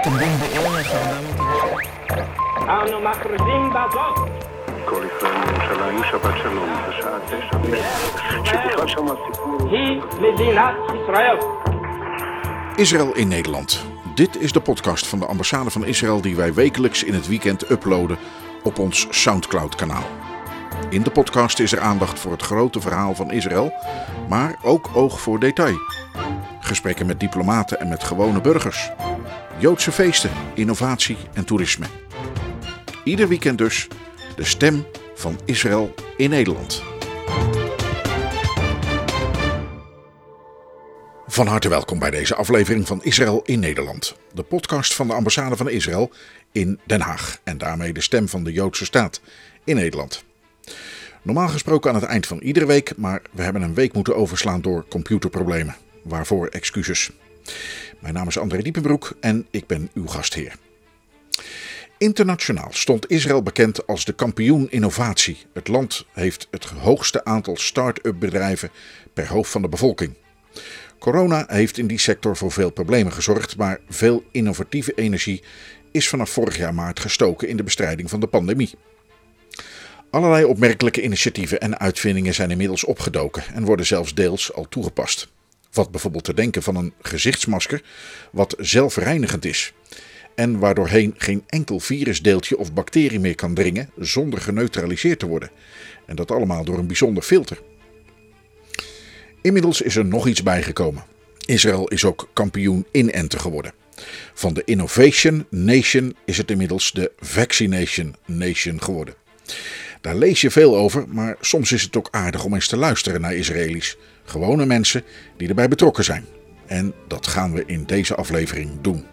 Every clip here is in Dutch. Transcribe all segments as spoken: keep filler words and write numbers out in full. Israël in Nederland. Dit is de podcast van de ambassade van Israël die wij wekelijks in het weekend uploaden op ons Soundcloud-kanaal. In de podcast is er aandacht voor het grote verhaal van Israël, maar ook oog voor detail. Gesprekken met diplomaten en met gewone burgers. Joodse feesten, innovatie en toerisme. Ieder weekend dus de stem van Israël in Nederland. Van harte welkom bij deze aflevering van Israël in Nederland. De podcast van de ambassade van Israël in Den Haag. En daarmee de stem van de Joodse staat in Nederland. Normaal gesproken aan het eind van iedere week, maar we hebben een week moeten overslaan door computerproblemen. Waarvoor excuses. Mijn naam is André Diepenbroek en ik ben uw gastheer. Internationaal stond Israël bekend als de kampioen innovatie. Het land heeft het hoogste aantal start-up bedrijven per hoofd van de bevolking. Corona heeft in die sector voor veel problemen gezorgd, maar veel innovatieve energie is vanaf vorig jaar maart gestoken in de bestrijding van de pandemie. Allerlei opmerkelijke initiatieven en uitvindingen zijn inmiddels opgedoken en worden zelfs deels al toegepast. Wat bijvoorbeeld te denken van een gezichtsmasker wat zelfreinigend is en waardoorheen geen enkel virusdeeltje of bacterie meer kan dringen zonder geneutraliseerd te worden. En dat allemaal door een bijzonder filter. Inmiddels is er nog iets bijgekomen. Israël is ook kampioen inenten geworden. Van de Innovation Nation is het inmiddels de Vaccination Nation geworden. Daar lees je veel over, maar soms is het ook aardig om eens te luisteren naar Israëli's. Gewone mensen die erbij betrokken zijn. En dat gaan we in deze aflevering doen.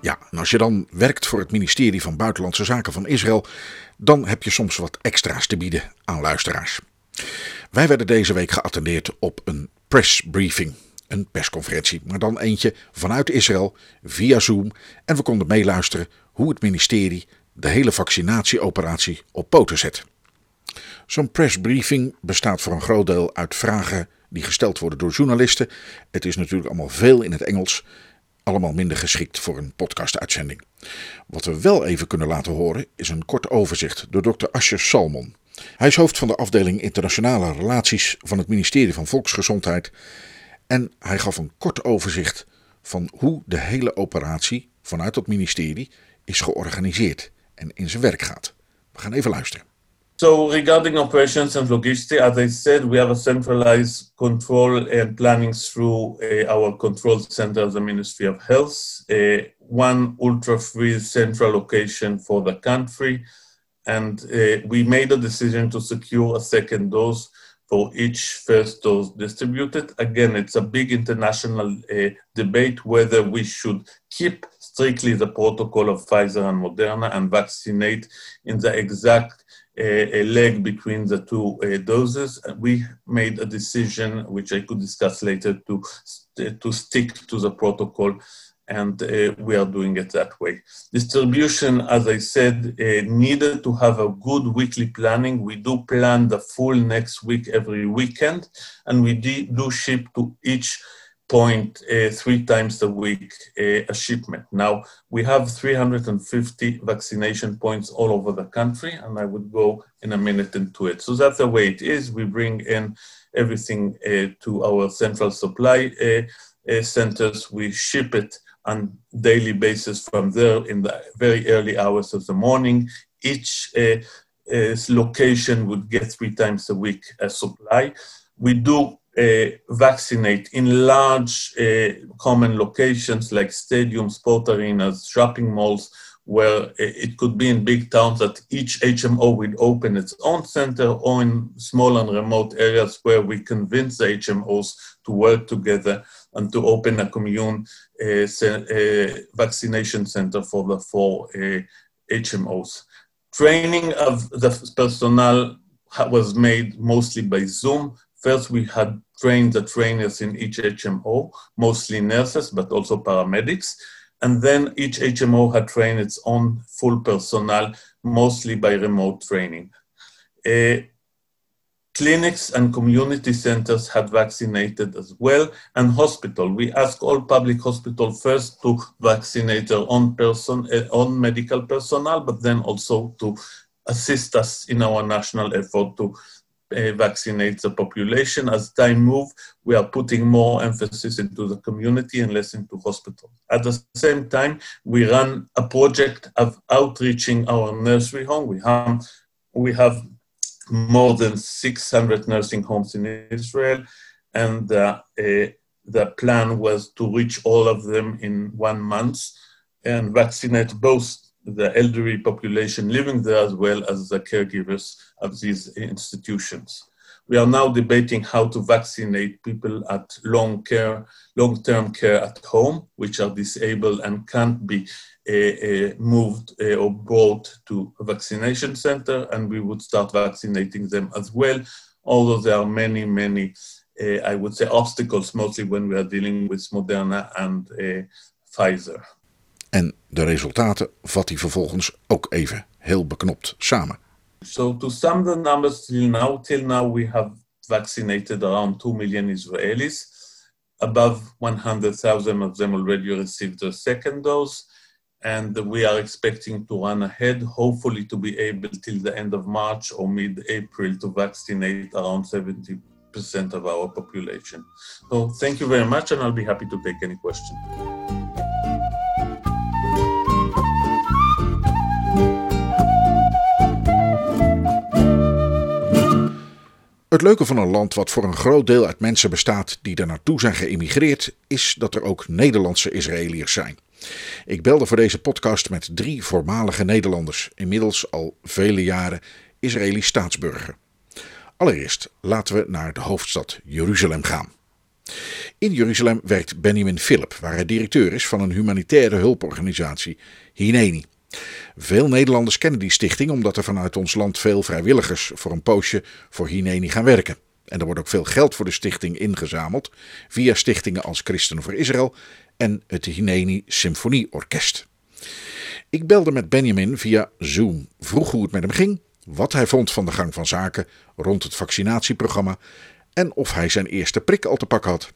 Ja, en als je dan werkt voor het ministerie van Buitenlandse Zaken van Israël, dan heb je soms wat extra's te bieden aan luisteraars. Wij werden deze week geattendeerd op een pressbriefing. Een persconferentie, maar dan eentje vanuit Israël via Zoom. En we konden meeluisteren hoe het ministerie de hele vaccinatieoperatie op poten zet. Zo'n pressbriefing bestaat voor een groot deel uit vragen die gesteld worden door journalisten. Het is natuurlijk allemaal veel in het Engels. Allemaal minder geschikt voor een podcastuitzending. Wat we wel even kunnen laten horen is een kort overzicht door dokter Asher Salmon. Hij is hoofd van de afdeling Internationale Relaties van het ministerie van Volksgezondheid. En hij gaf een kort overzicht van hoe de hele operatie vanuit het ministerie is georganiseerd en in zijn werk gaat. We gaan even luisteren. So regarding operations and logistics, as I said, we have a centralized control and planning through uh, our control center of the Ministry of Health, uh, one ultra-free central location for the country, and uh, we made a decision to secure a second dose for each first dose distributed. Again, it's a big international uh, debate whether we should keep strictly the protocol of Pfizer and Moderna and vaccinate in the exact uh, leg between the two uh, doses. We made a decision, which I could discuss later, to, st- to stick to the protocol, and uh, we are doing it that way. Distribution, as I said, uh, needed to have a good weekly planning. We do plan the full next week every weekend, and we de- do ship to each point uh, three times a week uh, a shipment. Now, we have three hundred fifty vaccination points all over the country, and I would go in a minute into it. So that's the way it is. We bring in everything uh, to our central supply uh, uh, centers. We ship it on daily basis from there in the very early hours of the morning. Each uh, uh, location would get three times a week a supply. We do uh, vaccinate in large uh, common locations like stadiums, sport arenas, shopping malls, where it could be in big towns that each H M O would open its own center, or in small and remote areas where we convince the H M O's to work together and to open a commune uh, uh, vaccination center for the four uh, H M O's. Training of the personnel was made mostly by Zoom. First, we had trained the trainers in each H M O, mostly nurses, but also paramedics. And then each H M O had trained its own full personnel, mostly by remote training. Uh, Clinics and community centers had vaccinated as well, and hospital. We ask all public hospital first to vaccinate their own person, own medical personnel, but then also to assist us in our national effort to uh, vaccinate the population. As time moves, we are putting more emphasis into the community and less into hospitals. At the same time, we run a project of outreaching our nursery home. We have, we have more than six hundred nursing homes in Israel, and uh, uh, the plan was to reach all of them in one month and vaccinate both the elderly population living there as well as the caregivers of these institutions. We are now debating how to vaccinate people at long care, long-term care at home, which are disabled and can't be uh, uh, moved uh, or brought to a vaccination center, and we would start vaccinating them as well, although there are many, many, uh, I would say, obstacles, mostly when we are dealing with Moderna and uh, Pfizer. En de resultaten vat hij vervolgens ook even heel beknopt samen. So to sum the numbers till now, till now we have vaccinated around two million Israelis. Above one hundred thousand of them already received their second dose. And we are expecting to run ahead, hopefully to be able till the end of March or mid-April to vaccinate around seventy percent of our population. So thank you very much, and I'll be happy to take any questions. Het leuke van een land wat voor een groot deel uit mensen bestaat die er naartoe zijn geëmigreerd, is dat er ook Nederlandse Israëliërs zijn. Ik belde voor deze podcast met drie voormalige Nederlanders, inmiddels al vele jaren Israëlisch staatsburger. Allereerst laten we naar de hoofdstad Jeruzalem gaan. In Jeruzalem werkt Benjamin Philip, waar hij directeur is van een humanitaire hulporganisatie Hineni. Veel Nederlanders kennen die stichting omdat er vanuit ons land veel vrijwilligers voor een poosje voor Hineni gaan werken. En er wordt ook veel geld voor de stichting ingezameld via stichtingen als Christen voor Israël en het Hineni Symfonie Orkest. Ik belde met Benjamin via Zoom, vroeg hoe het met hem ging, wat hij vond van de gang van zaken rond het vaccinatieprogramma en of hij zijn eerste prik al te pakken had.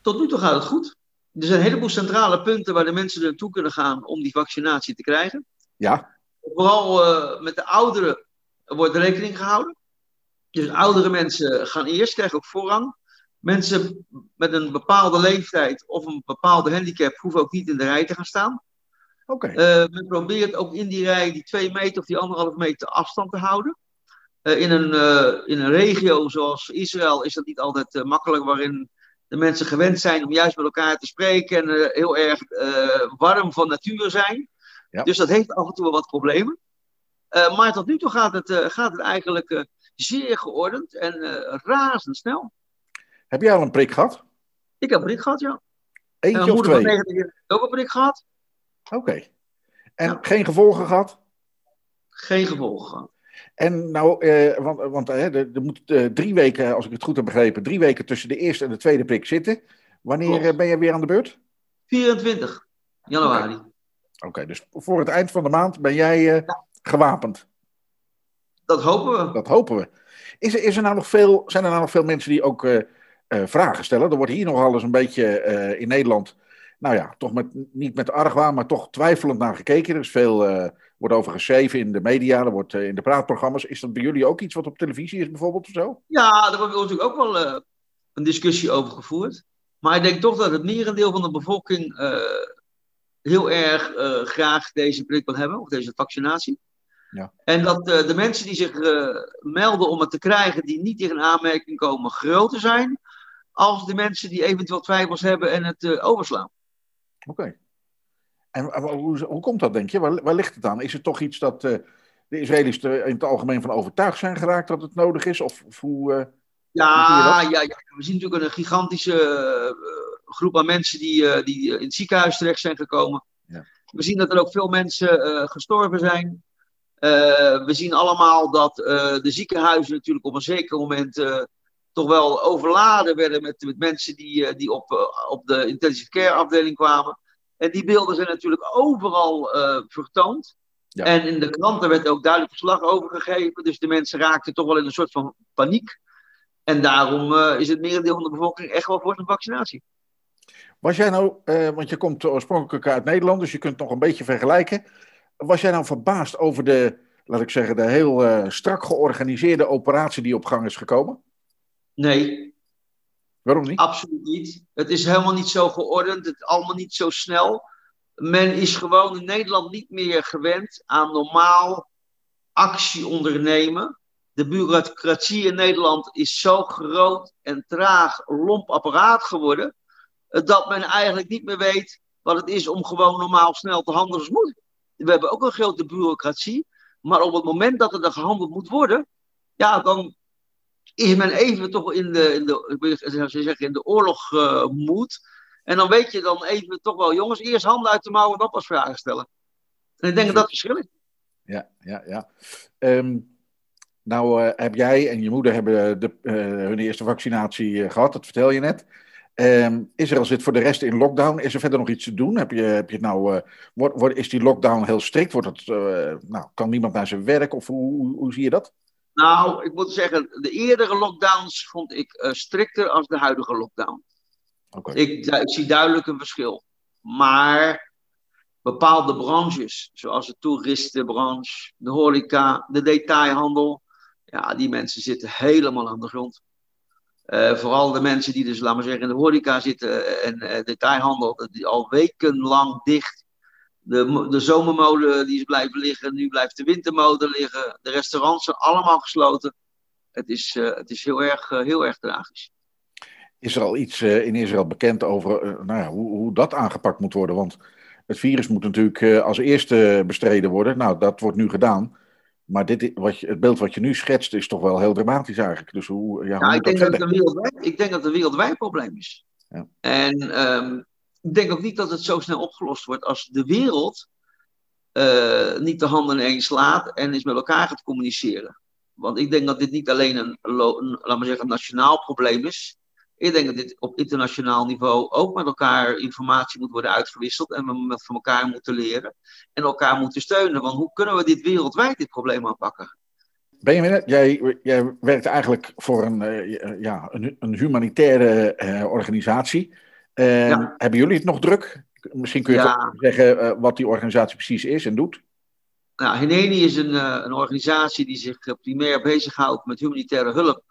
Tot nu toe gaat het goed. Er zijn een heleboel centrale punten waar de mensen naartoe kunnen gaan om die vaccinatie te krijgen. Ja. Vooral uh, met de ouderen wordt rekening gehouden. Dus oudere mensen gaan eerst, krijgen ook voorrang. Mensen met een bepaalde leeftijd of een bepaalde handicap hoeven ook niet in de rij te gaan staan. Oké. Okay. Uh, men probeert ook in die rij die twee meter of die anderhalf meter afstand te houden. Uh, in, een, uh, in een regio zoals Israël is dat niet altijd uh, makkelijk, waarin de mensen gewend zijn om juist met elkaar te spreken en uh, heel erg uh, warm van nature zijn. Ja. Dus dat heeft af en toe wel wat problemen. Uh, maar tot nu toe gaat het, uh, gaat het eigenlijk uh, zeer geordend en uh, razendsnel. Heb jij al een prik gehad? Ik heb een prik gehad, ja. Eentje en of twee? Mijn moeder van negentig jaar ook een prik gehad. Oké. Okay. En ja. Geen gevolgen gehad? Geen gevolgen gehad. En nou, eh, want, want eh, er, er moet eh, drie weken, als ik het goed heb begrepen, drie weken tussen de eerste en de tweede prik zitten. Wanneer eh, ben je weer aan de beurt? vierentwintig januari. Oké, okay, dus voor het eind van de maand ben jij eh, gewapend. Dat hopen we. Dat hopen we. Is, is er nou nog veel, zijn er nou nog veel mensen die ook eh, eh, vragen stellen? Er wordt hier nogal eens een beetje eh, in Nederland, nou ja, toch met, niet met argwaan, maar toch twijfelend naar gekeken. Er is veel... Eh, wordt over geschreven in de media, er wordt in de praatprogramma's. Is dat bij jullie ook iets wat op televisie is bijvoorbeeld of zo? Ja, daar wordt natuurlijk ook wel uh, een discussie over gevoerd. Maar ik denk toch dat het merendeel van de bevolking uh, heel erg uh, graag deze prik wil hebben, of deze vaccinatie. Ja. En dat uh, de mensen die zich uh, melden om het te krijgen, die niet in aanmerking komen, groter zijn, als de mensen die eventueel twijfels hebben en het uh, overslaan. Oké. Okay. En hoe, hoe komt dat, denk je? Waar, waar ligt het aan? Is het toch iets dat uh, de Israëli's er in het algemeen van overtuigd zijn geraakt dat het nodig is? Of, of hoe, uh, ja, hoe ja, ja, we zien natuurlijk een gigantische uh, groep aan mensen die, uh, die in het ziekenhuis terecht zijn gekomen. Ja. We zien dat er ook veel mensen uh, gestorven zijn. Uh, we zien allemaal dat uh, de ziekenhuizen natuurlijk op een zeker moment uh, toch wel overladen werden met, met mensen die, uh, die op, uh, op de intensive care afdeling kwamen. En die beelden zijn natuurlijk overal uh, vertoond. Ja. En in de kranten werd ook duidelijk verslag over gegeven. Dus de mensen raakten toch wel in een soort van paniek. En daarom uh, is het merendeel van de bevolking echt wel voor zijn vaccinatie. Was jij nou, uh, want je komt oorspronkelijk uit Nederland, dus je kunt het nog een beetje vergelijken. Was jij nou verbaasd over de, laat ik zeggen, de heel uh, strak georganiseerde operatie die op gang is gekomen? Nee. Waarom niet? Absoluut niet. Het is helemaal niet zo geordend, het allemaal niet zo snel. Men is gewoon in Nederland niet meer gewend aan normaal actie ondernemen. De bureaucratie in Nederland is zo groot en traag, lomp apparaat geworden, dat men eigenlijk niet meer weet wat het is om gewoon normaal snel te handelen moet. We hebben ook een grote bureaucratie, maar op het moment dat er gehandeld moet worden, ja, dan is men even toch in de, in de, ik zou zeggen, in de oorlog uh, moet. En dan weet je dan even toch wel, jongens, eerst handen uit de mouwen en dan pas vragen stellen. En ik denk dat dat het verschil is. Ja, ja, ja. Um, nou uh, heb jij en je moeder hebben de, uh, hun eerste vaccinatie uh, gehad, dat vertel je net. Um, Israël zit voor de rest in lockdown. Is er verder nog iets te doen? Heb je, heb je nou, uh, wordt, wordt, is die lockdown heel strikt? Wordt het, uh, nou, kan niemand naar zijn werk? Of hoe, hoe, hoe zie je dat? Nou, ik moet zeggen, de eerdere lockdowns vond ik uh, strikter als de huidige lockdown. Okay. Ik, ik zie duidelijk een verschil. Maar bepaalde branches, zoals de toeristenbranche, de horeca, de detailhandel, ja, die mensen zitten helemaal aan de grond. Uh, vooral de mensen die dus, laten we zeggen, in de horeca zitten en uh, detailhandel, die al wekenlang dicht. De, de zomermode die is blijven liggen, nu blijft de wintermode liggen. De restaurants zijn allemaal gesloten. Het is, uh, het is heel erg, uh, heel erg tragisch. Is er al iets uh, in Israël bekend over uh, nou ja, hoe, hoe dat aangepakt moet worden? Want het virus moet natuurlijk uh, als eerste bestreden worden. Nou, dat wordt nu gedaan. Maar dit, wat je, het beeld wat je nu schetst is toch wel heel dramatisch eigenlijk. Dus hoe, ja, hoe ja, ik, denk dat het wereldwijd, ik denk dat het een wereldwijd probleem is. Ja. En um, ik denk ook niet dat het zo snel opgelost wordt als de wereld uh, niet de handen ineens slaat en eens met elkaar gaat communiceren. Want ik denk dat dit niet alleen een, een, laat maar zeggen, een nationaal probleem is. Ik denk dat dit op internationaal niveau ook met elkaar informatie moet worden uitgewisseld. En we met van elkaar moeten leren. En elkaar moeten steunen. Want hoe kunnen we dit wereldwijd, dit probleem aanpakken? Benjamin, jij, jij werkt eigenlijk voor een, uh, ja, een, een humanitaire uh, organisatie. Uh, ja. Hebben jullie het nog druk? Misschien kun je ja. zeggen uh, wat die organisatie precies is en doet. Nou, Hineni is een, uh, een organisatie die zich uh, primair bezighoudt met humanitaire hulp.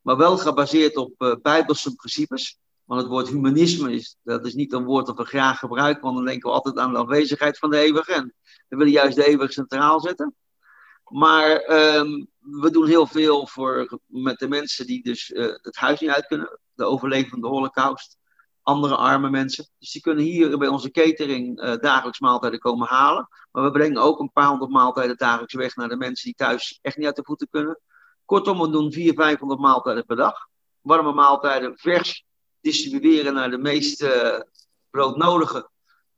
Maar wel gebaseerd op uh, bijbelse principes. Want het woord humanisme is, dat is niet een woord dat we graag gebruiken. Want dan denken we altijd aan de aanwezigheid van de eeuwige. En we willen juist de eeuwige centraal zetten. Maar um, we doen heel veel voor, met de mensen die dus uh, het huis niet uit kunnen. De overlevenden van de Holocaust. Andere arme mensen. Dus die kunnen hier bij onze catering uh, dagelijks maaltijden komen halen. Maar we brengen ook een paar honderd maaltijden dagelijks weg naar de mensen die thuis echt niet uit de voeten kunnen. Kortom, we doen vierhonderd, vijfhonderd maaltijden per dag. Warme maaltijden, vers distribueren naar de meest uh, broodnodigen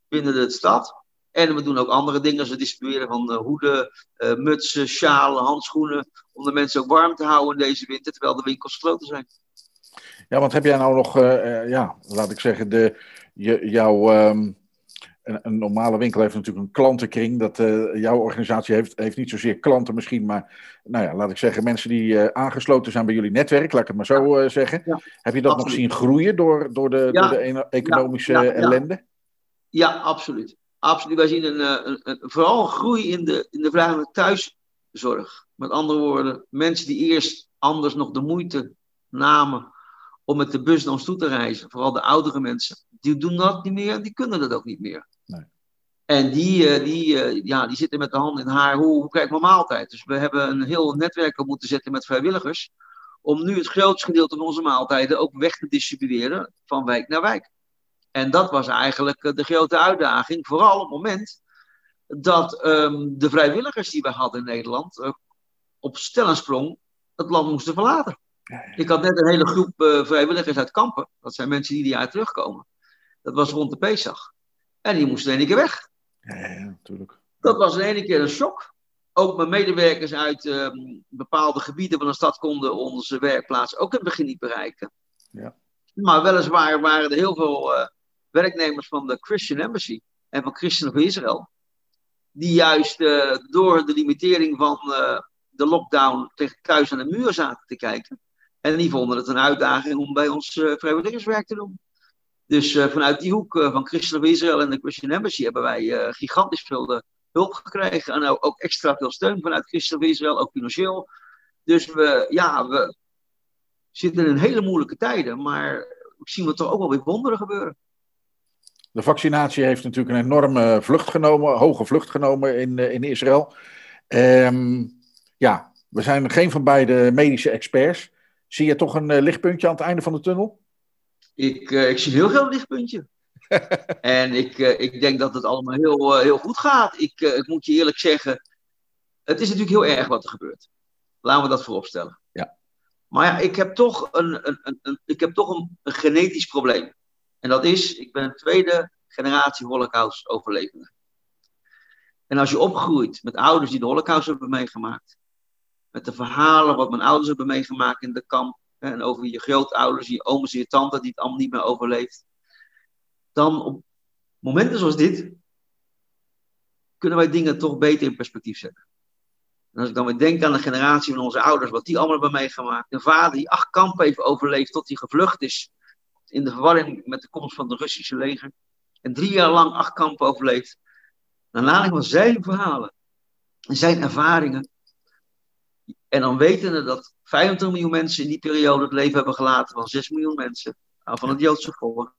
binnen de stad. En we doen ook andere dingen. Ze distribueren van uh, hoeden, uh, mutsen, sjalen, handschoenen. Om de mensen ook warm te houden in deze winter, terwijl de winkels gesloten zijn. Ja, want heb jij nou nog, uh, uh, ja, laat ik zeggen, de, je, jouw... Um... Een, een normale winkel heeft natuurlijk een klantenkring. Dat, uh, jouw organisatie heeft, heeft niet zozeer klanten misschien, maar nou ja, laat ik zeggen, mensen die uh, aangesloten zijn bij jullie netwerk, laat ik het maar zo uh, zeggen. Ja, heb je dat absoluut. nog zien groeien door, door, de, ja, door de economische ja, ja, ja. ellende? Ja, absoluut. absoluut. Wij zien een, een, een, vooral een groei in de, in de vraag naar thuiszorg. Met andere woorden, mensen die eerst anders nog de moeite namen om met de bus naar ons toe te reizen, vooral de oudere mensen, die doen dat niet meer en die kunnen dat ook niet meer. Nee. En die, die, ja, die zitten met de hand in haar, hoe, hoe krijg ik mijn maaltijd? Dus we hebben een heel netwerk op moeten zetten met vrijwilligers, om nu het grootste gedeelte van onze maaltijden ook weg te distribueren van wijk naar wijk. En dat was eigenlijk de grote uitdaging, vooral op het moment dat um, de vrijwilligers die we hadden in Nederland uh, op stel en sprong het land moesten verlaten. Ik had net een hele groep uh, vrijwilligers uit Kampen. Dat zijn mensen die dit jaar terugkomen. Dat was rond de Pesach. En die moesten in één keer weg. Ja, ja, ja, natuurlijk. Dat was in één keer een shock. Ook mijn medewerkers uit uh, bepaalde gebieden van de stad konden onze werkplaats ook in het begin niet bereiken. Ja. Maar weliswaar waren er heel veel uh, werknemers van de Christian Embassy en van Christen voor Israël. die juist uh, door de limitering van uh, de lockdown tegen thuis aan de muur zaten te kijken. En die vonden het een uitdaging om bij ons uh, vrijwilligerswerk te doen. Dus uh, vanuit die hoek uh, van Christen voor Israël en de Christian Embassy hebben wij uh, gigantisch veel uh, hulp gekregen. En ook, ook extra veel steun vanuit Christen voor Israël, ook financieel. Dus we, ja, we zitten in hele moeilijke tijden, maar zien we toch ook wel weer wonderen gebeuren. De vaccinatie heeft natuurlijk een enorme vlucht genomen, hoge vlucht genomen in, in Israël. Um, ja, we zijn geen van beide medische experts. Zie je toch een uh, lichtpuntje aan het einde van de tunnel? Ik, uh, ik zie heel veel lichtpuntje. en ik, uh, ik denk dat het allemaal heel, uh, heel goed gaat. Ik, uh, ik moet je eerlijk zeggen, het is natuurlijk heel erg wat er gebeurt. Laten we dat vooropstellen. Ja. Maar ja, ik heb toch een, een, een, een, ik heb toch een, een genetisch probleem. En dat is, ik ben een tweede generatie Holocaust overlevende. En als je opgroeit met ouders die de Holocaust hebben meegemaakt, met de verhalen wat mijn ouders hebben meegemaakt in de kamp, hè, en over je grootouders, je ooms en je tante die het allemaal niet meer overleeft, dan op momenten zoals dit kunnen wij dingen toch beter in perspectief zetten. En als ik dan weer denk aan de generatie van onze ouders, wat die allemaal hebben meegemaakt, een vader die acht kampen heeft overleefd tot hij gevlucht is, in de verwarring met de komst van het Russische leger. En drie jaar lang acht kampen overleefd. Naar aanleiding van zijn verhalen. En zijn ervaringen. En dan wetende dat vijfentwintig miljoen mensen in die periode het leven hebben gelaten. Van zes miljoen mensen. Van het Joodse volk.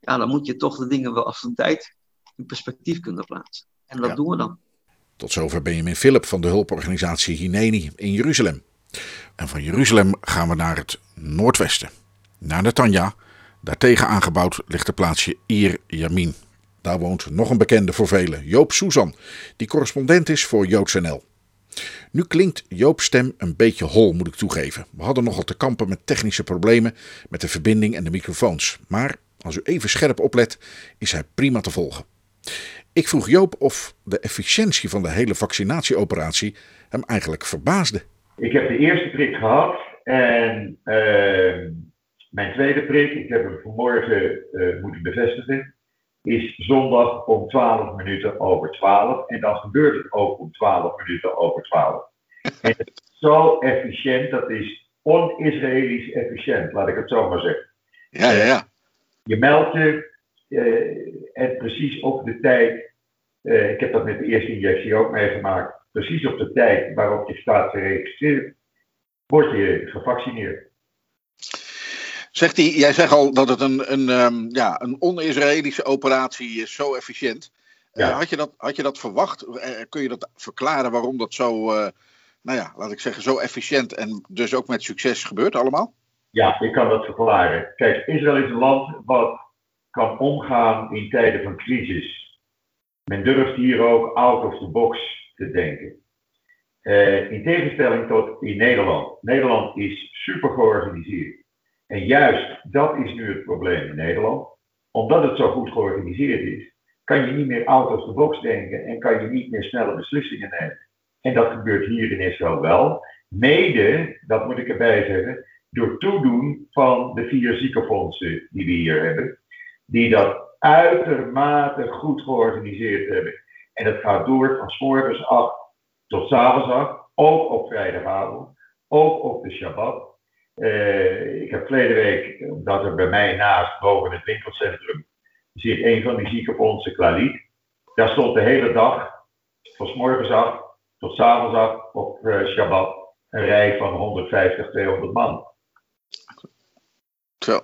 Ja, dan moet je toch de dingen wel af en tijd in perspectief kunnen plaatsen. En dat ja. doen we dan. Tot zover Benjamin Philip van de hulporganisatie Hineni in Jeruzalem. En van Jeruzalem gaan we naar het noordwesten. Naar Netanja, daartegen aangebouwd ligt het plaatsje Ir Yamin. Daar woont nog een bekende voor velen, Joop Soesan, die correspondent is voor JoodsNL. Nu klinkt Joop's stem een beetje hol, moet ik toegeven. We hadden nogal te kampen met technische problemen met de verbinding en de microfoons. Maar als u even scherp oplet, is hij prima te volgen. Ik vroeg Joop of de efficiëntie van de hele vaccinatieoperatie hem eigenlijk verbaasde. Ik heb de eerste prik gehad en... Uh... Mijn tweede prik, ik heb hem vanmorgen uh, moeten bevestigen, is zondag om twaalf minuten over twaalf. En dan gebeurt het ook om twaalf minuten over twaalf. En het is zo efficiënt, dat is on-Israëlisch efficiënt, laat ik het zo maar zeggen. Ja, ja, ja. Je meldt je uh, en precies op de tijd, uh, ik heb dat met de eerste injectie ook meegemaakt, precies op de tijd waarop je staat geregistreerd, word je gevaccineerd. Zegt hij, jij zegt al dat het een, een, um, ja, een on-Israëlische operatie is, zo efficiënt. Ja. Uh, had je dat, had je dat verwacht? Uh, kun je dat verklaren waarom dat zo, uh, nou ja, laat ik zeggen, zo efficiënt en dus ook met succes gebeurt allemaal? Ja, ik kan dat verklaren. Kijk, Israël is een land wat kan omgaan in tijden van crisis. Men durft hier ook out of the box te denken. Uh, in tegenstelling tot in Nederland. Nederland is super georganiseerd. En juist, dat is nu het probleem in Nederland. Omdat het zo goed georganiseerd is, kan je niet meer out of the box denken en kan je niet meer snelle beslissingen nemen. En dat gebeurt hier in Israël wel. Mede, dat moet ik erbij zeggen, door toedoen van de vier ziekenfondsen die we hier hebben. Die dat uitermate goed georganiseerd hebben. En dat gaat door van 's morgens af tot 's avonds af. Ook op vrijdagavond. Ook op de Shabbat. Uh, ik heb verleden week, omdat er bij mij naast, boven het winkelcentrum, zit een van die ziekenfondsen, Klaliet. Daar stond de hele dag, van 's morgens af tot 's avonds af, op uh, Shabbat, een rij van honderdvijftig, tweehonderd man. Zo.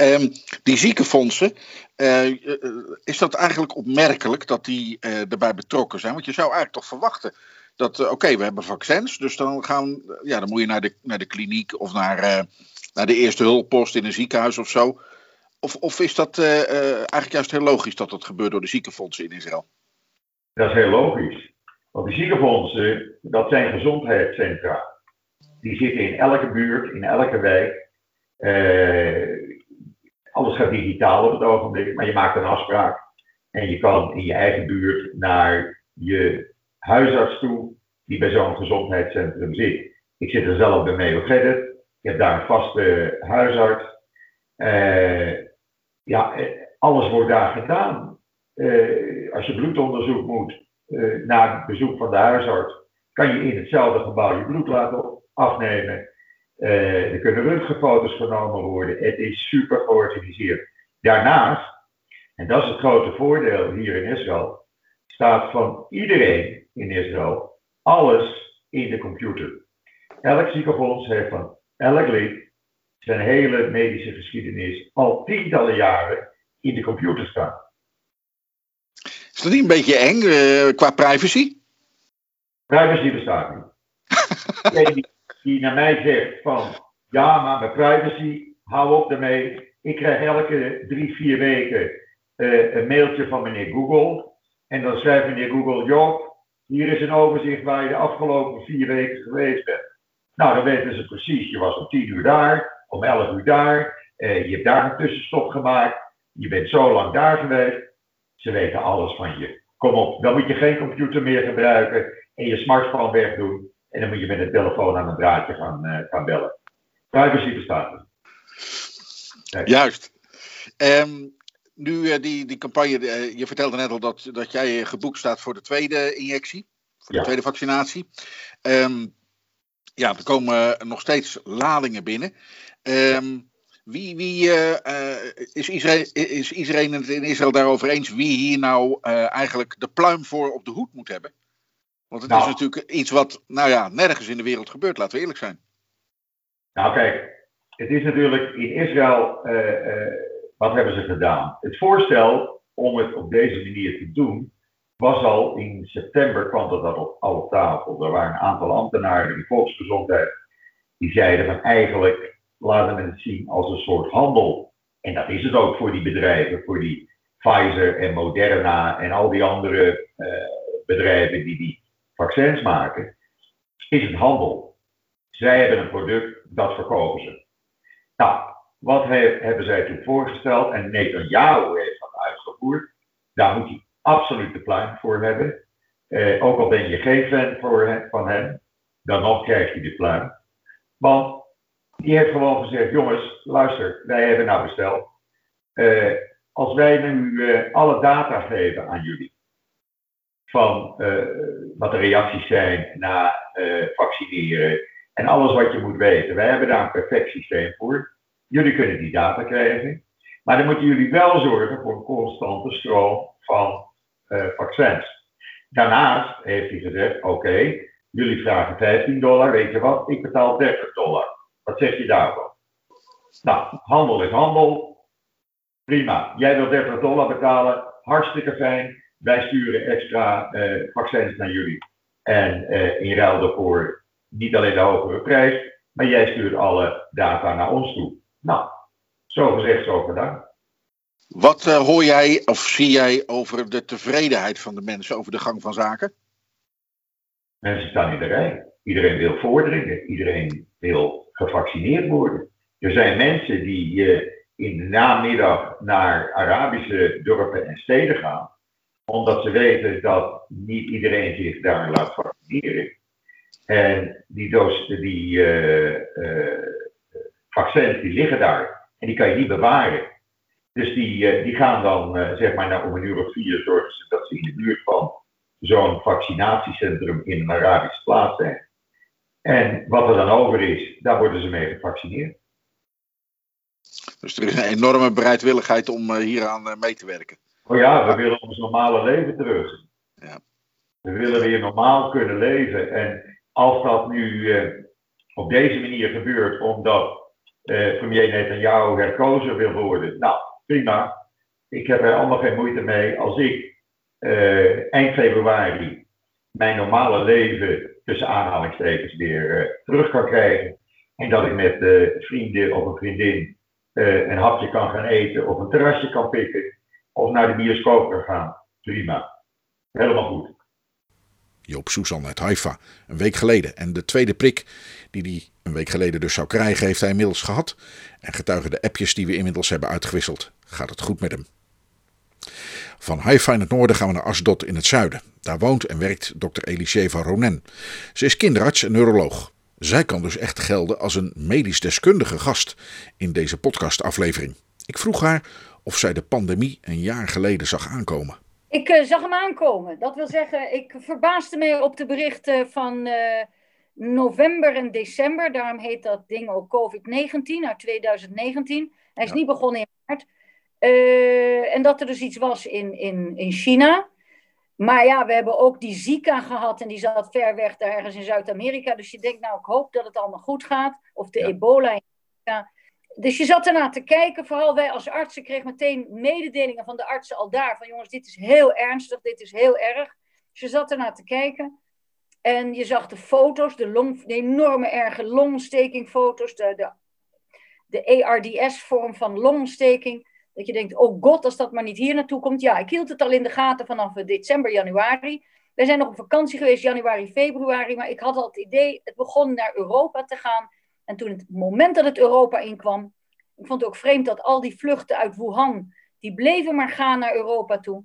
Um, die ziekenfondsen, uh, uh, is dat eigenlijk opmerkelijk dat die uh, erbij betrokken zijn? Want je zou eigenlijk toch verwachten... Dat, oké, okay, we hebben vaccins, dus dan gaan, ja, dan moet je naar de, naar de kliniek of naar, uh, naar de eerste hulppost in een ziekenhuis of zo. Of, of is dat uh, uh, eigenlijk juist heel logisch dat dat gebeurt door de ziekenfondsen in Israël? Dat is heel logisch. Want de ziekenfondsen, dat zijn gezondheidscentra. Die zitten in elke buurt, in elke wijk. Uh, alles gaat digitaal op het ogenblik, maar je maakt een afspraak. En je kan in je eigen buurt naar je... huisarts toe, die bij zo'n gezondheidscentrum zit. Ik zit er zelf bij Meo Gedder. Ik heb daar een vaste huisarts. Uh, ja, alles wordt daar gedaan. Uh, als je bloedonderzoek moet, uh, na het bezoek van de huisarts, kan je in hetzelfde gebouw je bloed laten afnemen. Uh, er kunnen röntgenfoto's genomen worden. Het is super georganiseerd. Daarnaast, en dat is het grote voordeel hier in Israël, staat van iedereen in Israël alles in de computer. Elk ziekenfonds heeft van elk lid zijn hele medische geschiedenis al tientallen jaren in de computer staan. Is dat niet een beetje eng uh, qua privacy? Privacy bestaat niet. Die, die naar mij zegt van ja, maar mijn privacy, hou op daarmee. Ik krijg elke drie, vier weken uh, een mailtje van meneer Google. En dan schrijft meneer Google, Joop, hier is een overzicht waar je de afgelopen vier weken geweest bent. Nou, dan weten ze precies, je was om tien uur daar, om elf uur daar, eh, je hebt daar een tussenstop gemaakt, je bent zo lang daar geweest. Ze weten alles van je. Kom op, dan moet je geen computer meer gebruiken en je smartphone wegdoen. En dan moet je met een telefoon aan een draadje gaan, uh, gaan bellen. Privacy bestaat er. Nee. Juist. Um... Nu die, die campagne, je vertelde net al dat, dat jij geboekt staat voor de tweede injectie, voor de ja. tweede vaccinatie. Um, ja, er komen nog steeds ladingen binnen. Um, wie wie uh, is, iedereen, is iedereen het in Israël daarover eens wie hier nou uh, eigenlijk de pluim voor op de hoed moet hebben? Want het nou, is natuurlijk iets wat, nou ja, nergens in de wereld gebeurt, laten we eerlijk zijn. Nou kijk, het is natuurlijk in Israël... Uh, uh, Wat hebben ze gedaan? Het voorstel om het op deze manier te doen was al in september, kwam dat al op, al op tafel. Er waren een aantal ambtenaren in volksgezondheid die zeiden van eigenlijk laten we het zien als een soort handel. En dat is het ook voor die bedrijven, voor die Pfizer en Moderna en al die andere uh, bedrijven die die vaccins maken. Is het handel. Zij hebben een product, dat verkopen ze. Nou. Wat he, hebben zij toen voorgesteld? En Netanyahu heeft dat uitgevoerd. Daar moet hij absoluut de pluim voor hebben. Eh, ook al ben je geen fan voor hem, van hem, dan nog krijg je de pluim. Want die heeft gewoon gezegd, jongens, luister, wij hebben nou besteld. Eh, als wij nu eh, alle data geven aan jullie, van eh, wat de reacties zijn na eh, vaccineren en alles wat je moet weten. Wij hebben daar een perfect systeem voor. Jullie kunnen die data krijgen, maar dan moeten jullie wel zorgen voor een constante stroom van uh, vaccins. Daarnaast heeft hij gezegd, oké, okay, jullie vragen vijftien dollar, weet je wat, ik betaal dertig dollar. Wat zeg je daarvan? Nou, handel is handel. Prima, jij wil dertig dollar betalen, hartstikke fijn. Wij sturen extra uh, vaccins naar jullie. En uh, in ruil daarvoor niet alleen de hogere prijs, maar jij stuurt alle data naar ons toe. Nou, zo gezegd, zo gedaan. Wat uh, hoor jij of zie jij over de tevredenheid van de mensen, over de gang van zaken? Mensen staan in de rij. Iedereen wil voordringen. Iedereen wil gevaccineerd worden. Er zijn mensen die uh, in de namiddag naar Arabische dorpen en steden gaan, omdat ze weten dat niet iedereen zich daar laat vaccineren. En die doos, die... Uh, uh, vaccins die liggen daar en die kan je niet bewaren. Dus die, die gaan dan, zeg maar, nou, om een uur of vier zorgen ze dat ze in de buurt van zo'n vaccinatiecentrum in een Arabische plaats zijn. En wat er dan over is, daar worden ze mee gevaccineerd. Dus er is een enorme bereidwilligheid om hieraan mee te werken. Oh ja, we willen ons normale leven terug. Ja. We willen weer normaal kunnen leven. En als dat nu eh, op deze manier gebeurt, omdat Uh, premier Netanyahu herkozen wil worden. Nou, prima. Ik heb er allemaal geen moeite mee als ik uh, eind februari mijn normale leven tussen aanhalingstekens weer uh, terug kan krijgen. En dat ik met uh, vrienden of een vriendin uh, een hapje kan gaan eten of een terrasje kan pikken of naar de bioscoop kan gaan. Prima. Helemaal goed. Joop Soesan uit Haifa, een week geleden. En de tweede prik die hij een week geleden dus zou krijgen, heeft hij inmiddels gehad. En getuigen de appjes die we inmiddels hebben uitgewisseld, gaat het goed met hem. Van Haifa in het noorden gaan we naar Asdod in het zuiden. Daar woont en werkt dokter Elisjeva Ronen. Ze is kinderarts en neuroloog. Zij kan dus echt gelden als een medisch deskundige gast in deze podcastaflevering. Ik vroeg haar of zij de pandemie een jaar geleden zag aankomen. Ik uh, zag hem aankomen. Dat wil zeggen, ik verbaasde me op de berichten van uh, november en december. Daarom heet dat ding ook covid negentien uit twintig negentien. Hij is ja. niet begonnen in maart. Uh, en dat er dus iets was in, in, in China. Maar ja, we hebben ook die Zika gehad en die zat ver weg daar ergens in Zuid-Amerika. Dus je denkt, nou, ik hoop dat het allemaal goed gaat. Of de ja. ebola in Amerika. Dus je zat ernaar te kijken, vooral wij als artsen kregen meteen mededelingen van de artsen al daar. Van jongens, dit is heel ernstig, dit is heel erg. Dus je zat ernaar te kijken en je zag de foto's, de, long, de enorme erge longstekingfoto's. De, de, de A R D S-vorm van longsteking. Dat je denkt, oh god, als dat maar niet hier naartoe komt. Ja, ik hield het al in de gaten vanaf december, januari. Wij zijn nog op vakantie geweest, januari, februari. Maar ik had al het idee, het begon naar Europa te gaan. En toen het moment dat het Europa inkwam... Ik vond het ook vreemd dat al die vluchten uit Wuhan... die bleven maar gaan naar Europa toe.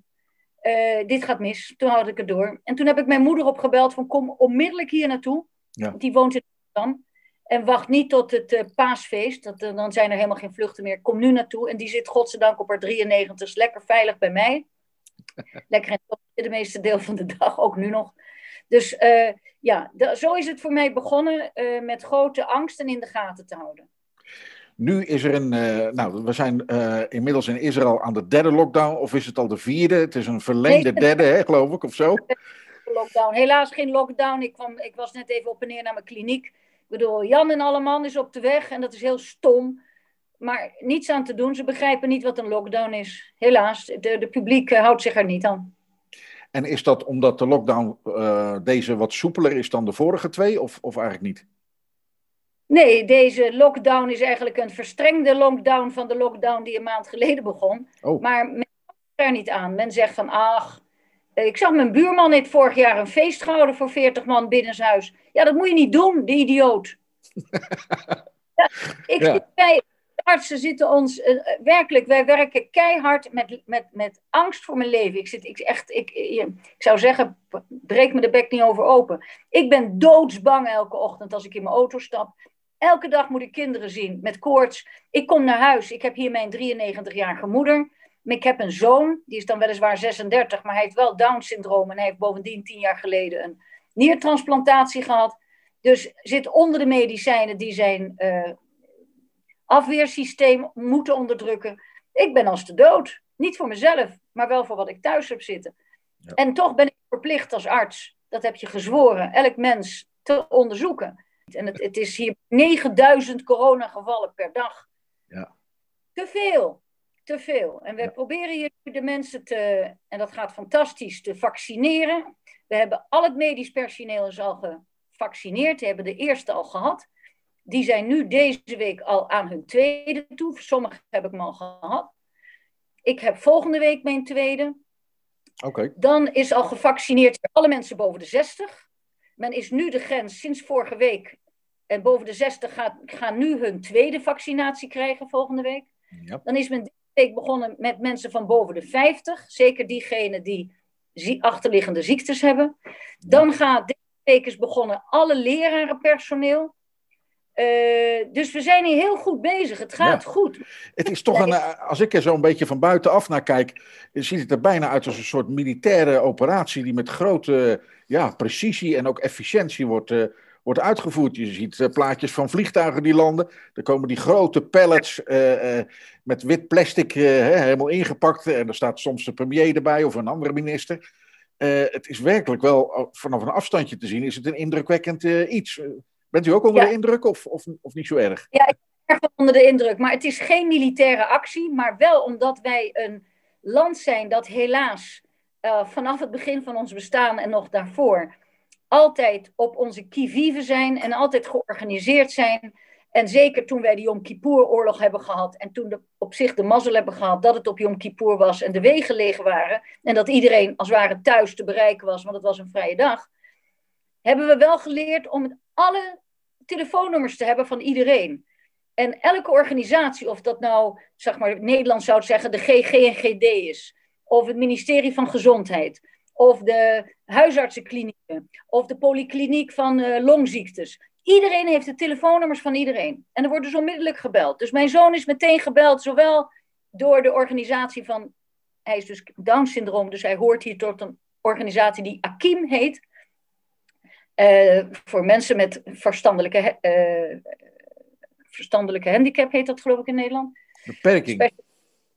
Uh, dit gaat mis. Toen had ik het door. En toen heb ik mijn moeder opgebeld van... kom onmiddellijk hier naartoe. Ja. Die woont in Amsterdam. En wacht niet tot het uh, paasfeest. Dat, uh, dan zijn er helemaal geen vluchten meer. Kom nu naartoe. En die zit godzijdank op haar drieënnegentigste. Lekker veilig bij mij. Lekker in de meeste deel van de dag. Ook nu nog. Dus... Uh, Ja, de, zo is het voor mij begonnen uh, met grote angst en in de gaten te houden. Nu is er een, uh, nou we zijn uh, inmiddels in Israël aan de derde lockdown, of is het al de vierde? Het is een verlengde nee, derde, hè, geloof ik, of zo? Lockdown. Helaas geen lockdown, ik, kwam, ik was net even op en neer naar mijn kliniek. Ik bedoel, Jan en alle man is op de weg en dat is heel stom, maar niets aan te doen. Ze begrijpen niet wat een lockdown is, helaas. De, de publiek uh, houdt zich er niet aan. En is dat omdat de lockdown uh, deze wat soepeler is dan de vorige twee of, of eigenlijk niet? Nee, deze lockdown is eigenlijk een verstrengde lockdown van de lockdown die een maand geleden begon. Oh. Maar men komt er niet aan. Men zegt van ach, ik zag mijn buurman heeft vorig jaar een feest gehouden voor veertig man binnen zijn huis. Ja, dat moet je niet doen, die idioot. ja, ik ja. zit bij... Artsen zitten ons, uh, werkelijk, wij werken keihard met, met, met angst voor mijn leven. Ik, zit, ik, echt, ik, ik zou zeggen, breek me de bek niet over open. Ik ben doodsbang elke ochtend als ik in mijn auto stap. Elke dag moet ik kinderen zien met koorts. Ik kom naar huis, ik heb hier mijn drieënnegentigjarige moeder. Ik heb een zoon, die is dan weliswaar zesendertig, maar hij heeft wel Down-syndroom. En hij heeft bovendien tien jaar geleden een niertransplantatie gehad. Dus zit onder de medicijnen die zijn... Uh, afweersysteem moeten onderdrukken. Ik ben als de dood. Niet voor mezelf, maar wel voor wat ik thuis heb zitten. Ja. En toch ben ik verplicht als arts, dat heb je gezworen, elk mens te onderzoeken. En het, het is hier negenduizend coronagevallen per dag. Ja. Te veel. Te veel. En we ja. proberen hier de mensen te, en dat gaat fantastisch, te vaccineren. We hebben al het medisch personeel is al gevaccineerd. We hebben de eerste al gehad. Die zijn nu deze week al aan hun tweede toe. Sommige heb ik hem al gehad. Ik heb volgende week mijn tweede. Okay. Dan is al gevaccineerd alle mensen boven de zestig. Men is nu de grens sinds vorige week. En boven de zestig gaat, gaan nu hun tweede vaccinatie krijgen volgende week. Ja. Dan is men deze week begonnen met mensen van boven de vijftig. Zeker diegenen die zie- achterliggende ziektes hebben. Ja. Dan gaat deze week is begonnen alle lerarenpersoneel. Uh, dus we zijn hier heel goed bezig. Het gaat ja. goed. Het is toch een, als ik er zo een beetje van buitenaf naar kijk, ziet het er bijna uit als een soort militaire operatie die met grote ja, precisie en ook efficiëntie wordt, uh, wordt uitgevoerd. Je ziet uh, plaatjes van vliegtuigen die landen. Er komen die grote pallets uh, uh, met wit plastic uh, hè, helemaal ingepakt. En er staat soms de premier erbij of een andere minister. Uh, het is werkelijk wel, uh, vanaf een afstandje te zien, is het een indrukwekkend uh, iets. Bent u ook onder ja. de indruk of, of, of niet zo erg? Ja, ik ben erg onder de indruk. Maar het is geen militaire actie. Maar wel omdat wij een land zijn dat helaas uh, vanaf het begin van ons bestaan en nog daarvoor altijd op onze qui-vive zijn en altijd georganiseerd zijn. En zeker toen wij de Yom Kippur-oorlog hebben gehad en toen de, op zich de mazzel hebben gehad dat het op Yom Kippur was en de wegen leeg waren. En dat iedereen als het ware thuis te bereiken was, want het was een vrije dag. Hebben we wel geleerd om alle telefoonnummers te hebben van iedereen. En elke organisatie, of dat nou, zeg maar, Nederland zou het zeggen, de G G en G D is. Of het ministerie van Gezondheid. Of de huisartsenklinieken. Of de polykliniek van uh, longziektes. Iedereen heeft de telefoonnummers van iedereen. En er wordt dus onmiddellijk gebeld. Dus mijn zoon is meteen gebeld, zowel door de organisatie van Hij is dus Down-syndroom, dus hij hoort hier tot een organisatie die Akim heet. Uh, voor mensen met verstandelijke, uh, verstandelijke handicap heet dat geloof ik in Nederland. Beperking. Special,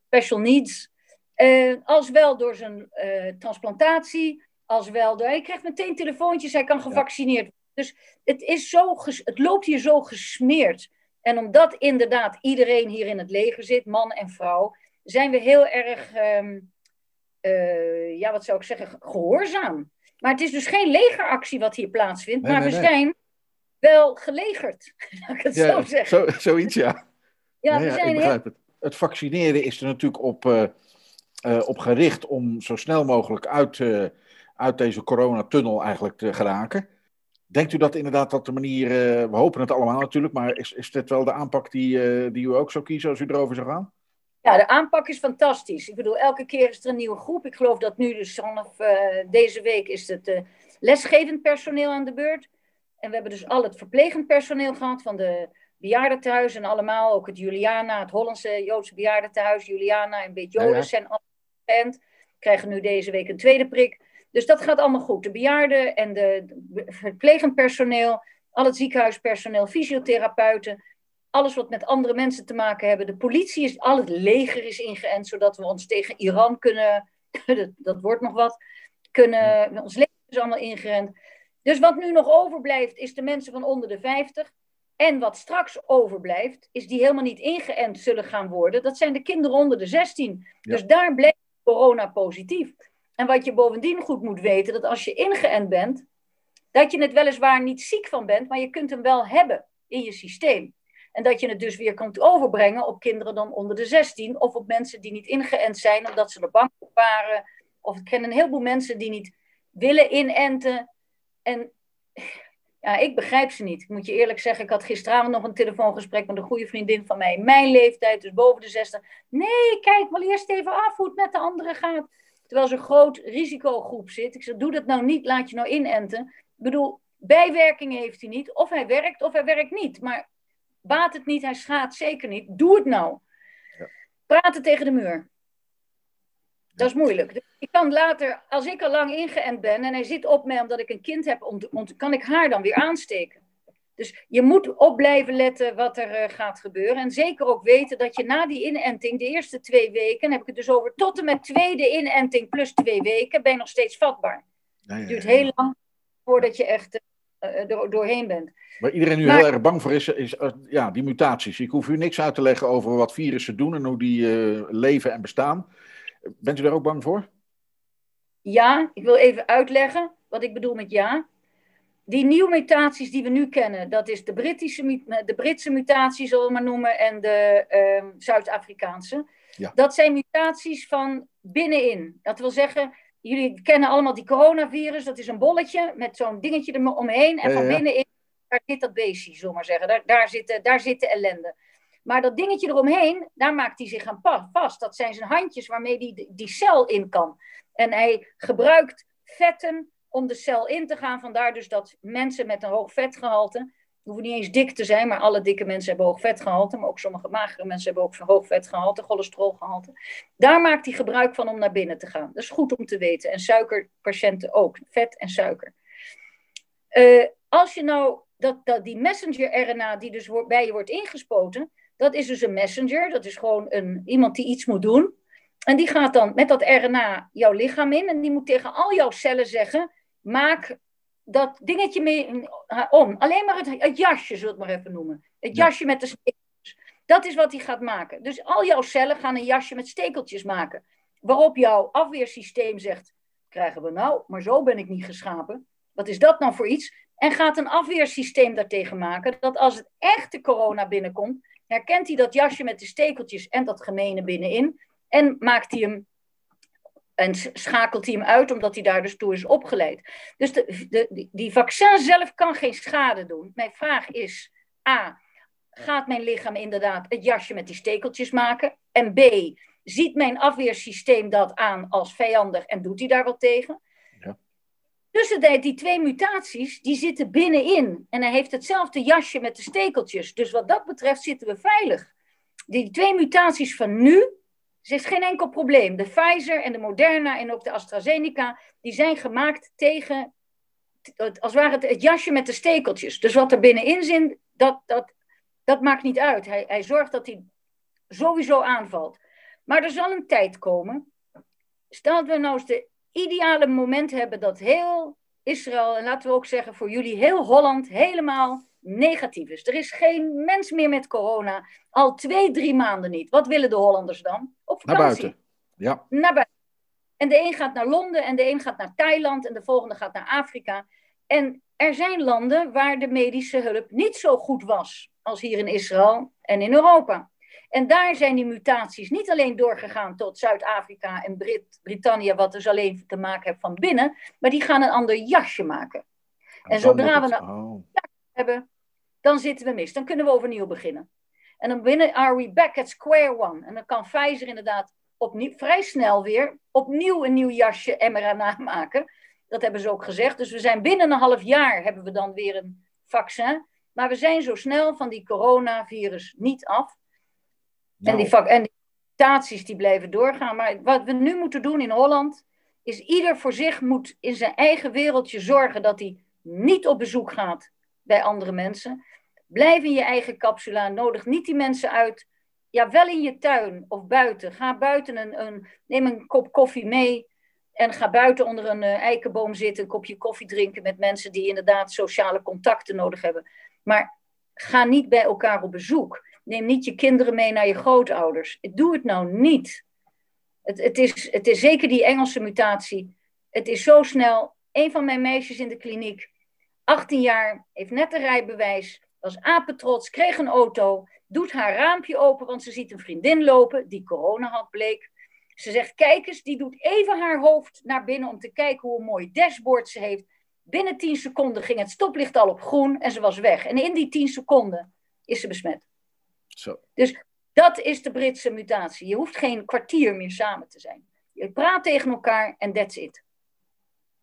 special needs. Uh, als wel door zijn uh, transplantatie, als wel door... Hij krijgt meteen telefoontjes, hij kan gevaccineerd worden. Ja. Dus het, is zo ges, het loopt hier zo gesmeerd. En omdat inderdaad iedereen hier in het leger zit, man en vrouw, zijn we heel erg, um, uh, ja wat zou ik zeggen, gehoorzaam. Maar het is dus geen legeractie wat hier plaatsvindt, nee, maar nee, we nee. zijn wel gelegerd. Laat ik het ja, zo zeggen. Zo, zoiets, ja. ja, nee, we ja zijn ik begrijp heel... het. Het vaccineren is er natuurlijk op, uh, uh, op gericht om zo snel mogelijk uit, uh, uit deze coronatunnel eigenlijk te geraken. Denkt u dat inderdaad dat de manier, uh, we hopen het allemaal natuurlijk, maar is, is dit wel de aanpak die, uh, die u ook zou kiezen als u erover zou gaan? Ja, de aanpak is fantastisch. Ik bedoel, elke keer is er een nieuwe groep. Ik geloof dat nu dus vanaf uh, deze week is het uh, lesgevend personeel aan de beurt. En we hebben dus al het verplegend personeel gehad van de bejaardentehuis en allemaal. Ook het Juliana, het Hollandse Joodse bejaardentehuis, Juliana en Beetjoden ja, ja. zijn allemaal verplegend. Krijgen nu deze week een tweede prik. Dus dat gaat allemaal goed. De bejaarden en het verplegend personeel, al het ziekenhuispersoneel, fysiotherapeuten, alles wat met andere mensen te maken hebben. De politie is, al het leger is ingeënt, zodat we ons tegen Iran kunnen, dat, dat wordt nog wat, kunnen, ons leger is allemaal ingeënt. Dus wat nu nog overblijft, is de mensen van onder de vijftig. En wat straks overblijft, is die helemaal niet ingeënt zullen gaan worden. Dat zijn de kinderen onder de zestien. Ja. Dus daar blijft corona positief. En wat je bovendien goed moet weten, dat als je ingeënt bent, dat je het weliswaar niet ziek van bent, maar je kunt hem wel hebben in je systeem. En dat je het dus weer kunt overbrengen op kinderen dan onder de zestien. Of op mensen die niet ingeënt zijn, omdat ze er bang voor waren. Of ik ken een heleboel mensen die niet willen inenten. En ja, ik begrijp ze niet. Ik moet je eerlijk zeggen, ik had gisteravond nog een telefoongesprek met een goede vriendin van mij in mijn leeftijd, dus boven de zestig. Nee, kijk wel eerst even af hoe het met de anderen gaat. Terwijl ze een groot risicogroep zit. Ik zeg, doe dat nou niet, laat je nou inenten. Ik bedoel, bijwerkingen heeft hij niet. Of hij werkt, of hij werkt niet. Maar baat het niet, hij schaadt zeker niet. Doe het nou. Ja. Praten tegen de muur. Dat is moeilijk. Dus ik kan later, als ik al lang ingeënt ben en hij zit op mij omdat ik een kind heb, om te, om te, kan ik haar dan weer aansteken. Dus je moet op blijven letten wat er uh, gaat gebeuren. En zeker ook weten dat je na die inenting, de eerste twee weken, heb ik het dus over tot en met tweede inenting plus twee weken, ben je nog steeds vatbaar. Ja, ja, ja. Het duurt heel lang voordat je echt... Uh, Door, doorheen bent. Waar iedereen nu maar, heel erg bang voor is, is uh, ja, die mutaties. Ik hoef u niks uit te leggen over wat virussen doen en hoe die uh, leven en bestaan. Bent u daar ook bang voor? Ja, ik wil even uitleggen wat ik bedoel met ja. Die nieuwe mutaties die we nu kennen, dat is de, Britische, de Britse mutatie, zullen we maar noemen, en de uh, Zuid-Afrikaanse. Ja. Dat zijn mutaties van binnenin. Dat wil zeggen... Jullie kennen allemaal die coronavirus. Dat is een bolletje met zo'n dingetje eromheen. En ja, ja. van binnenin, daar zit dat beestje, zullen we maar zeggen. Daar, daar, zit, daar zit de ellende. Maar dat dingetje eromheen, daar maakt hij zich aan vast. Dat zijn zijn handjes waarmee hij die cel in kan. En hij gebruikt vetten om de cel in te gaan. Vandaar dus dat mensen met een hoog vetgehalte... hoeven niet eens dik te zijn, maar alle dikke mensen hebben hoog vetgehalte. Maar ook sommige magere mensen hebben ook hoog vetgehalte, cholesterolgehalte. Daar maakt hij gebruik van om naar binnen te gaan. Dat is goed om te weten. En suikerpatiënten ook. Vet en suiker. Uh, als je nou dat, dat die messenger-R N A die dus wordt, bij je wordt ingespoten. Dat is dus een messenger. Dat is gewoon een, iemand die iets moet doen. En die gaat dan met dat R N A jouw lichaam in. En die moet tegen al jouw cellen zeggen. Maak... dat dingetje mee om. Alleen maar het, het jasje, zullen we het maar even noemen. Het ja. jasje met de stekeltjes. Dat is wat hij gaat maken. Dus al jouw cellen gaan een jasje met stekeltjes maken. Waarop jouw afweersysteem zegt... krijgen we nou, maar zo ben ik niet geschapen. Wat is dat nou voor iets? En gaat een afweersysteem daartegen maken... dat als het echte corona binnenkomt... herkent hij dat jasje met de stekeltjes... en dat gemene binnenin. En maakt hij hem... En schakelt hij hem uit, omdat hij daar dus toe is opgeleid. Dus de, de, die vaccin zelf kan geen schade doen. Mijn vraag is, A, gaat mijn lichaam inderdaad het jasje met die stekeltjes maken? En B, ziet mijn afweersysteem dat aan als vijandig en doet hij daar wat tegen? Ja. Tussen die twee mutaties, die zitten binnenin. En hij heeft hetzelfde jasje met de stekeltjes. Dus wat dat betreft zitten we veilig. Die twee mutaties van nu... Dus heeft geen enkel probleem. De Pfizer en de Moderna en ook de AstraZeneca, die zijn gemaakt tegen, als het ware, het jasje met de stekeltjes. Dus wat er binnenin zit, dat, dat, dat maakt niet uit. Hij, hij zorgt dat hij sowieso aanvalt. Maar er zal een tijd komen. Stel dat we nou eens de ideale moment hebben dat heel Israël, en laten we ook zeggen voor jullie, heel Holland helemaal negatief is. Er is geen mens meer met corona. Al twee, drie maanden niet. Wat willen de Hollanders dan? Op vakantie. Naar buiten. Ja. Naar buiten. En de een gaat naar Londen en de een gaat naar Thailand en de volgende gaat naar Afrika. En er zijn landen waar de medische hulp niet zo goed was als hier in Israël en in Europa. En daar zijn die mutaties niet alleen doorgegaan tot Zuid-Afrika en Brit- Britannia, wat dus alleen te maken heeft van binnen, maar die gaan een ander jasje maken. En, en zodra we nou oh. hebben, dan zitten we mis. Dan kunnen we overnieuw beginnen. En dan binnen are we back at square one. En dan kan Pfizer inderdaad opnieuw, vrij snel weer opnieuw een nieuw jasje M R N A maken. Dat hebben ze ook gezegd. Dus we zijn binnen een half jaar hebben we dan weer een vaccin. Maar we zijn zo snel van die coronavirus niet af. Nou. En die vac- en die mutaties die blijven doorgaan. Maar wat we nu moeten doen in Holland is ieder voor zich moet in zijn eigen wereldje zorgen dat hij niet op bezoek gaat bij andere mensen. Blijf in je eigen capsula, nodig niet die mensen uit. Ja, wel in je tuin of buiten. Ga buiten, een, een, neem een kop koffie mee en ga buiten onder een uh, eikenboom zitten, een kopje koffie drinken met mensen die inderdaad sociale contacten nodig hebben. Maar ga niet bij elkaar op bezoek. Neem niet je kinderen mee naar je grootouders. Doe het nou niet. Het, het, is, het is zeker die Engelse mutatie. Het is zo snel. Een van mijn meisjes in de kliniek, achttien jaar, heeft net een rijbewijs, was apetrots, kreeg een auto, doet haar raampje open, want ze ziet een vriendin lopen die corona had, bleek. Ze zegt, kijk eens, die doet even haar hoofd naar binnen om te kijken hoe een mooi dashboard ze heeft. Binnen tien seconden ging het stoplicht al op groen en ze was weg. En in die tien seconden is ze besmet. Zo. Dus dat is de Britse mutatie. Je hoeft geen kwartier meer samen te zijn. Je praat tegen elkaar en that's it.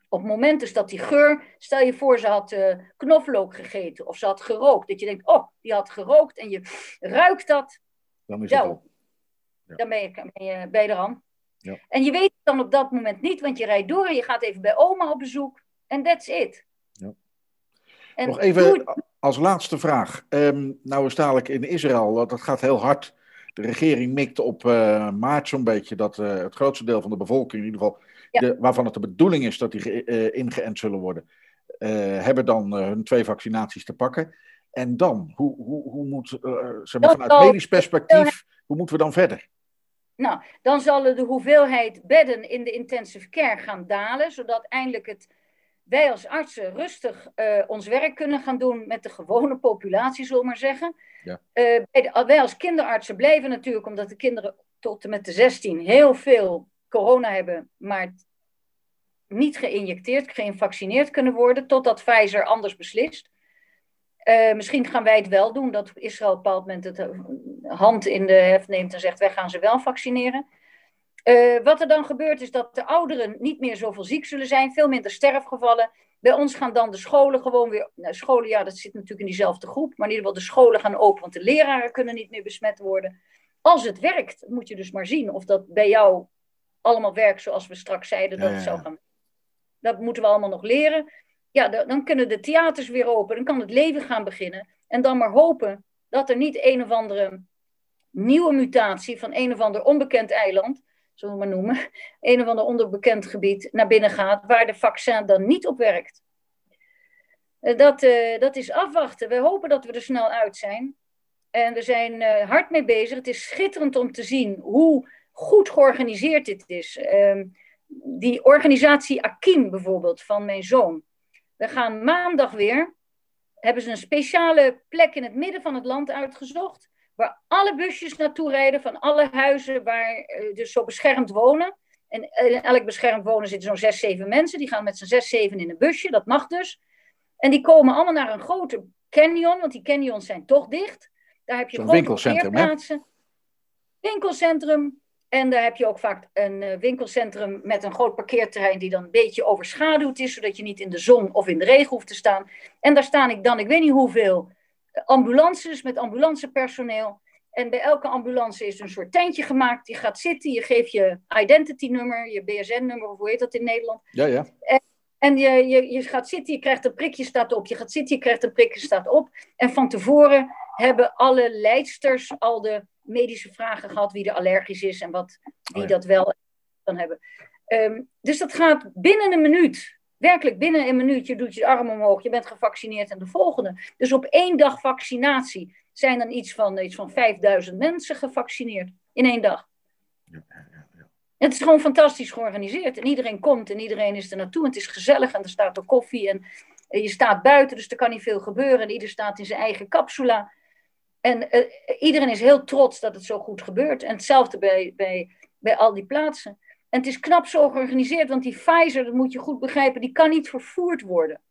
Op het moment dus dat die geur, stel je voor ze had uh, knoflook gegeten of ze had gerookt. Dat je denkt, oh, die had gerookt en je ruikt dat. Dan is het op. Ja. Dan ben je, ben je bij de hand. Ja. En je weet het dan op dat moment niet, want je rijdt door en je gaat even bij oma op bezoek. En that's it. Ja. En nog even als laatste vraag. Um, nou is dadelijk in Israël, dat gaat heel hard. De regering mikt op uh, maart zo'n beetje dat uh, het grootste deel van de bevolking in ieder geval... Ja. De, waarvan het de bedoeling is dat die uh, ingeënt zullen worden, uh, hebben dan uh, hun twee vaccinaties te pakken. En dan, hoe, hoe, hoe moet, uh, zeg maar, vanuit zal, medisch perspectief, hoe moeten we dan verder? Nou, dan zal de hoeveelheid bedden in de intensive care gaan dalen, zodat eindelijk het, wij als artsen rustig uh, ons werk kunnen gaan doen met de gewone populatie, zullen we maar zeggen. Ja. Uh, de, wij als kinderartsen blijven natuurlijk, omdat de kinderen tot en met de zestien heel veel corona hebben, maar niet geïnjecteerd, geïnvaccineerd kunnen worden, totdat Pfizer anders beslist. Uh, misschien gaan wij het wel doen, dat Israël op een bepaald moment de hand in de heft neemt en zegt, wij gaan ze wel vaccineren. Uh, wat er dan gebeurt is dat de ouderen niet meer zoveel ziek zullen zijn, veel minder sterfgevallen. Bij ons gaan dan de scholen gewoon weer, nou, scholen, ja, dat zit natuurlijk in diezelfde groep, maar in ieder geval de scholen gaan open, want de leraren kunnen niet meer besmet worden. Als het werkt, moet je dus maar zien of dat bij jou allemaal werk zoals we straks zeiden dat het zou gaan. Dat moeten we allemaal nog leren. Ja, dan kunnen de theaters weer open. Dan kan het leven gaan beginnen. En dan maar hopen dat er niet een of andere nieuwe mutatie van een of ander onbekend eiland, zullen we maar noemen, een of ander onbekend gebied naar binnen gaat, waar de vaccin dan niet op werkt. Dat, uh, dat is afwachten. We hopen dat we er snel uit zijn. En we zijn uh, hard mee bezig. Het is schitterend om te zien hoe goed georganiseerd dit is. Uh, die organisatie Akim bijvoorbeeld, van mijn zoon. We gaan maandag weer. Hebben ze een speciale plek in het midden van het land uitgezocht. Waar alle busjes naartoe rijden van alle huizen waar uh, dus zo beschermd wonen. En in elk beschermd wonen zitten zo'n zes, zeven mensen. Die gaan met z'n zes, zeven in een busje. Dat mag dus. En die komen allemaal naar een grote canyon. Want die canyons zijn toch dicht. Daar heb je zo'n grote parkeerplaatsen. Winkelcentrum. En daar heb je ook vaak een winkelcentrum met een groot parkeerterrein die dan een beetje overschaduwd is, zodat je niet in de zon of in de regen hoeft te staan. En daar staan ik dan, ik weet niet hoeveel, ambulances met ambulancepersoneel. En bij elke ambulance is een soort tentje gemaakt. Je gaat zitten, je geeft je identity-nummer, je B S N-nummer, of hoe heet dat in Nederland. Ja, ja. En, en je, je, je gaat zitten, je krijgt een prikje, staat op. Je gaat zitten, je krijgt een prikje, staat op. En van tevoren hebben alle leidsters al de medische vragen gehad wie er allergisch is en wat, wie oh ja. dat wel dan hebben. Um, dus dat gaat binnen een minuut. Werkelijk binnen een minuut. Je doet je arm omhoog, je bent gevaccineerd en de volgende. Dus op één dag vaccinatie zijn dan iets van, iets van vijfduizend mensen gevaccineerd in één dag. Ja, ja, ja. Het is gewoon fantastisch georganiseerd. En iedereen komt en iedereen is er naartoe. En het is gezellig en er staat er koffie en je staat buiten, dus er kan niet veel gebeuren. En ieder staat in zijn eigen capsula. En uh, iedereen is heel trots dat het zo goed gebeurt. En hetzelfde bij, bij, bij al die plaatsen. En het is knap zo georganiseerd, want die Pfizer, dat moet je goed begrijpen, die kan niet vervoerd worden.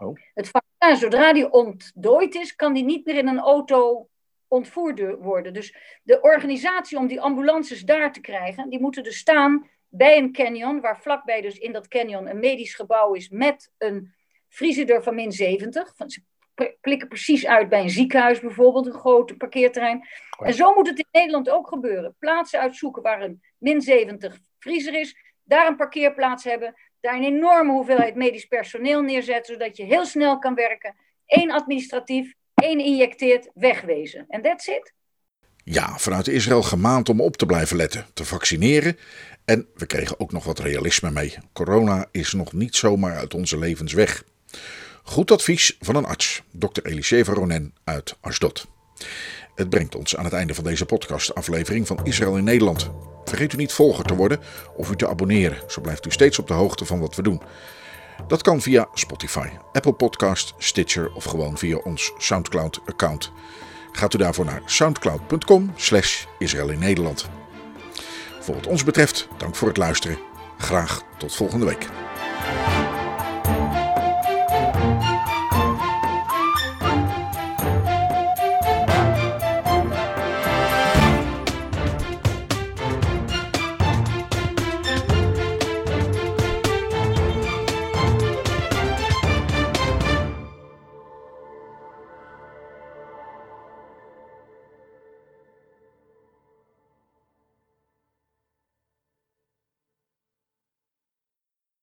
Oh. Het vaccin, zodra die ontdooid is, kan die niet meer in een auto ontvoerd worden. Dus de organisatie om die ambulances daar te krijgen, die moeten dus staan bij een canyon, waar vlakbij dus in dat canyon een medisch gebouw is met een vriezerdeur van min zeventig. Ze klikken precies uit bij een ziekenhuis bijvoorbeeld, een groot parkeerterrein. Oh. En zo moet het in Nederland ook gebeuren. Plaatsen uitzoeken waar een min zeventig vriezer is, daar een parkeerplaats hebben, daar een enorme hoeveelheid medisch personeel neerzetten, zodat je heel snel kan werken. Eén administratief, één injecteert, wegwezen. En that's it. Ja, vanuit Israël gemaand om op te blijven letten, te vaccineren. En we kregen ook nog wat realisme mee. Corona is nog niet zomaar uit onze levens weg. Goed advies van een arts, dokter Elisjeva Ronen uit Ashdod. Het brengt ons aan het einde van deze podcastaflevering van Israël in Nederland. Vergeet u niet volger te worden of u te abonneren. Zo blijft u steeds op de hoogte van wat we doen. Dat kan via Spotify, Apple Podcast, Stitcher of gewoon via ons Soundcloud-account. Gaat u daarvoor naar soundcloud.com slash Israël in Nederland. Voor wat ons betreft, dank voor het luisteren. Graag tot volgende week.